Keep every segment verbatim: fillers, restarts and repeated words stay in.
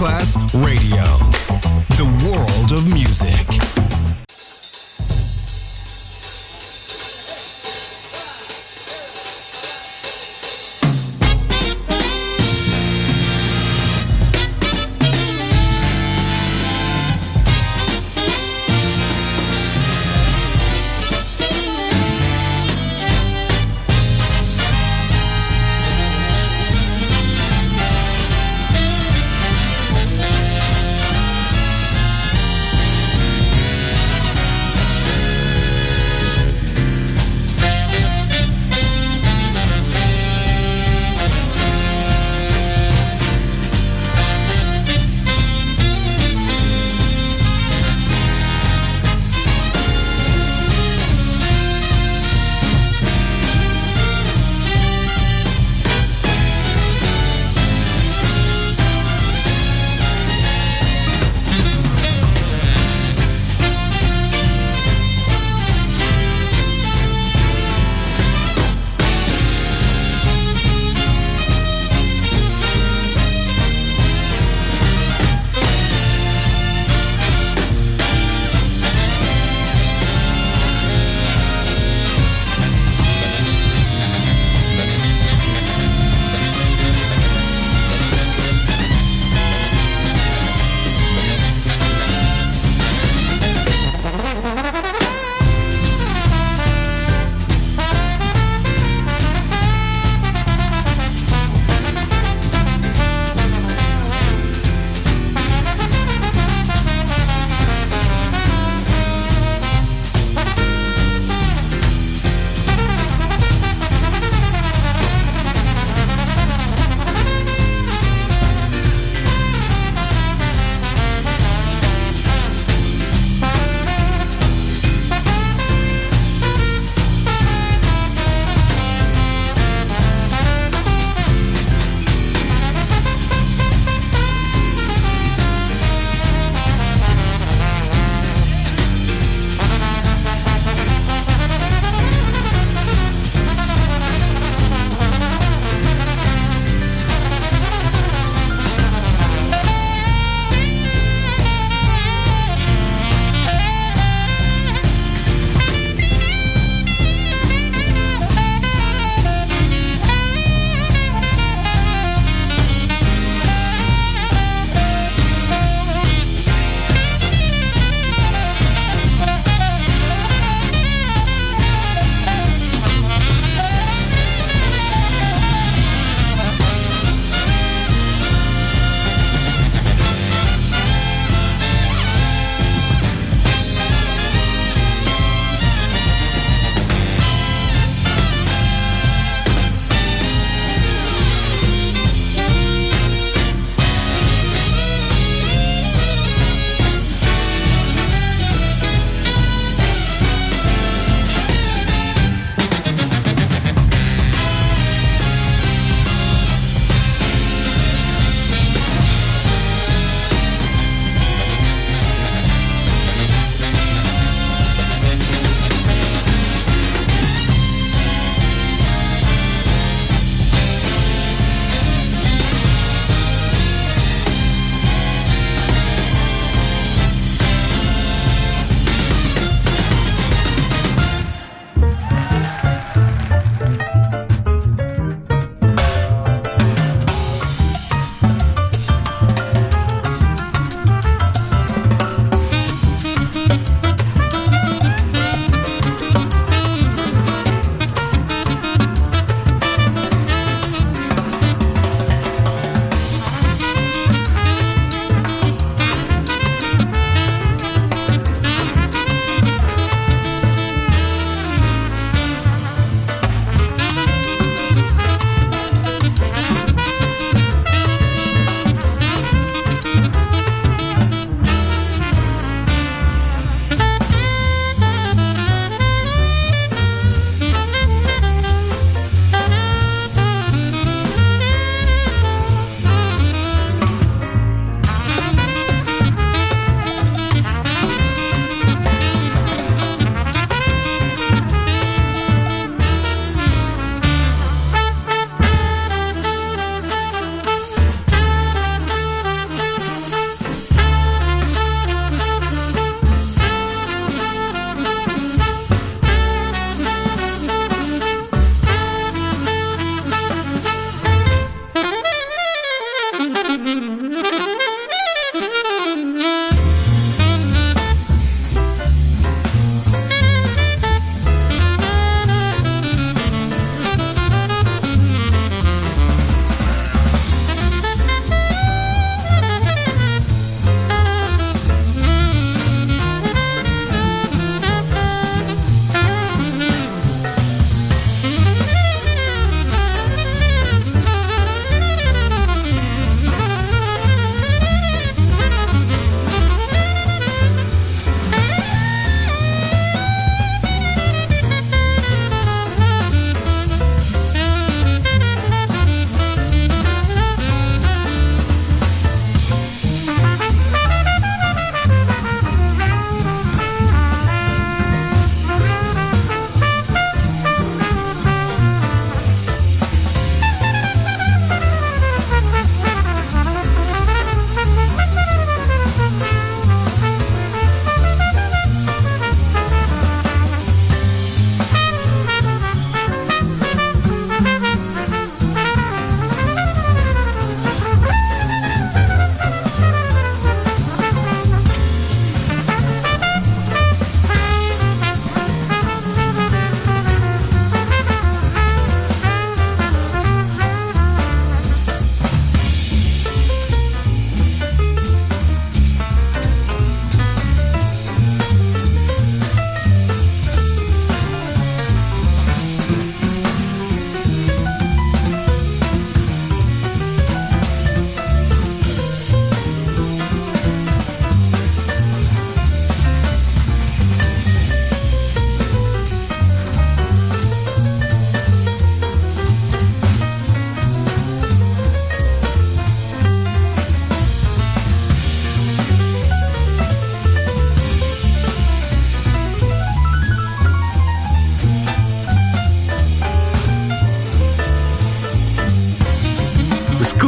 Masterclass Radio. The world of music.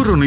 Trascorrono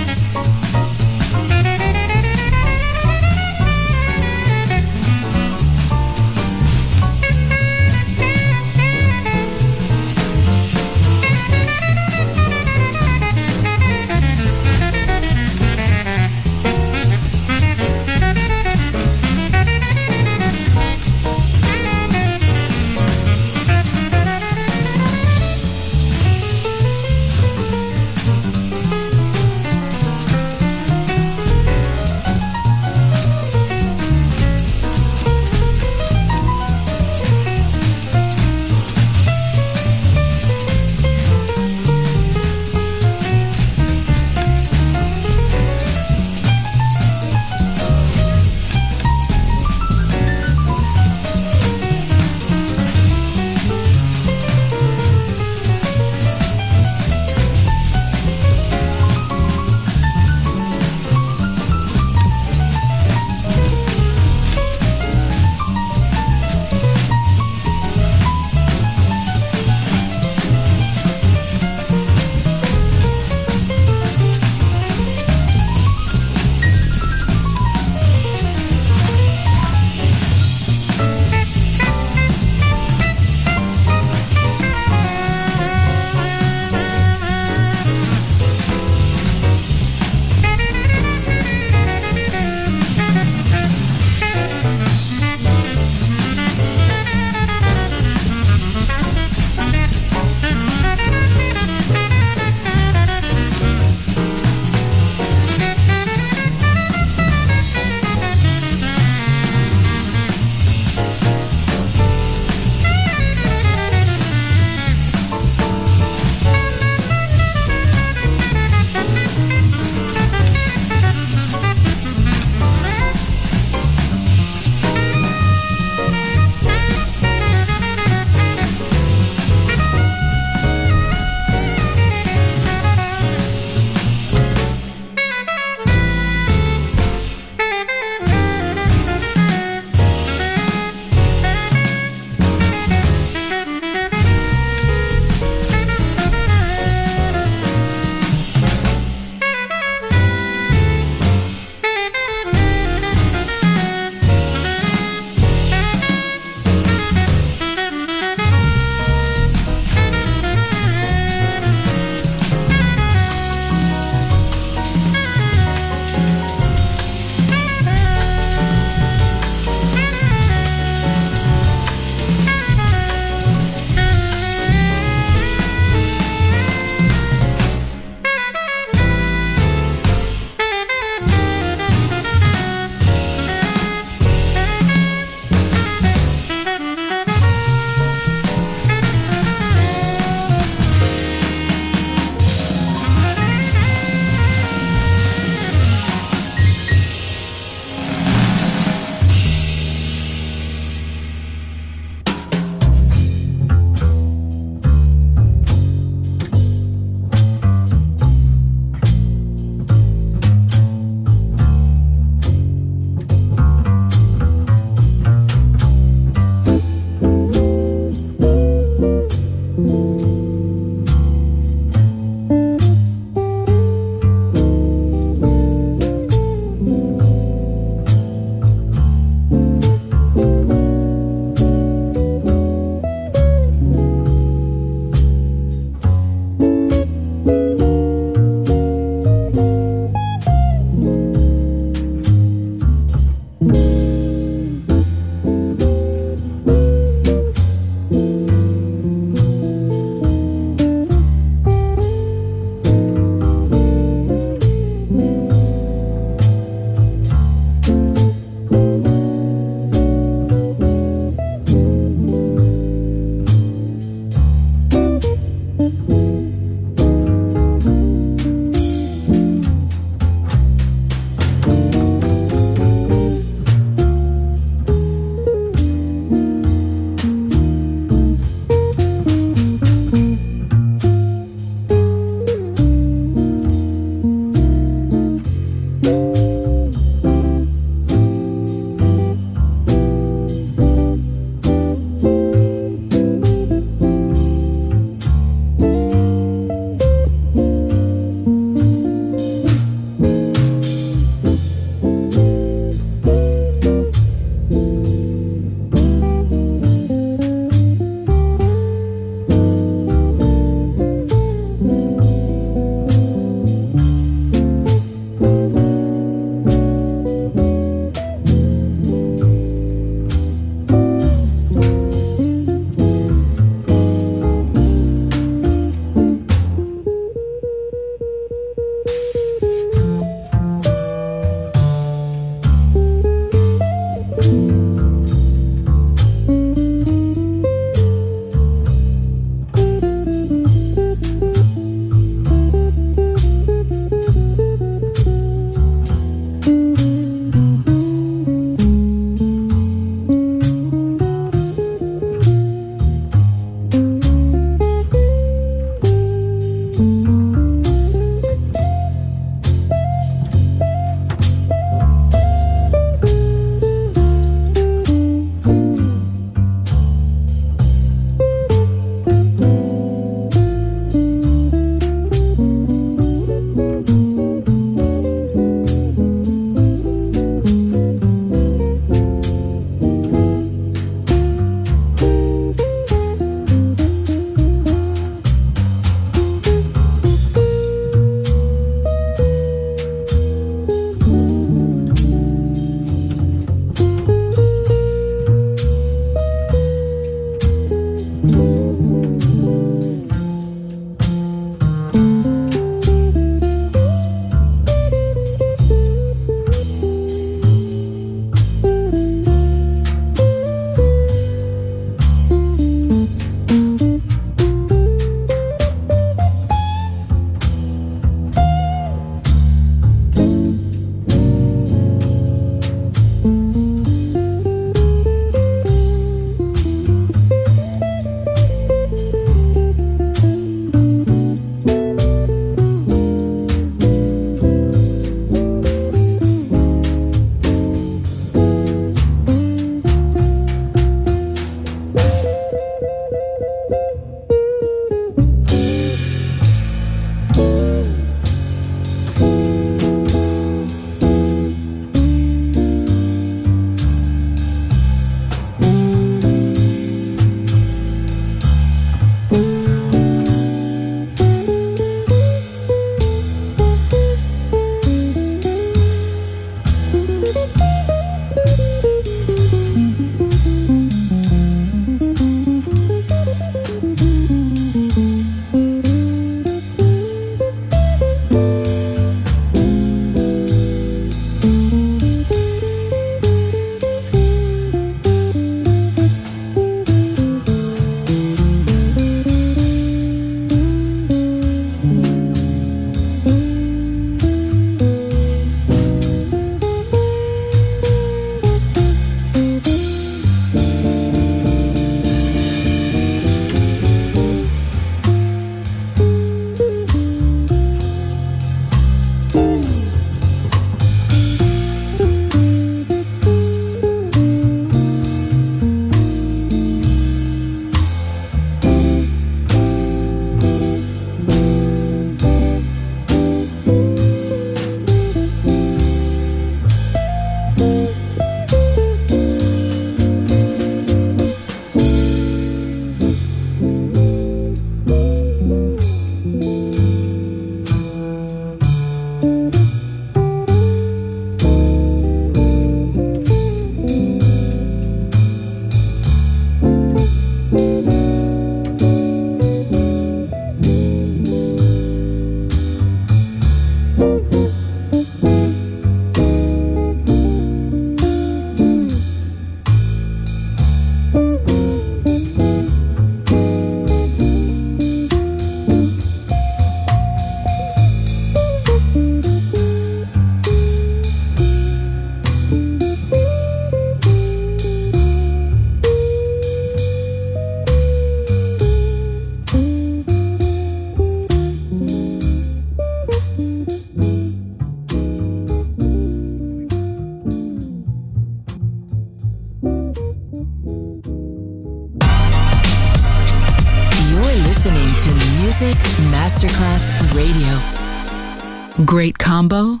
Great combo,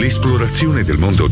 L'esplorazione del mondo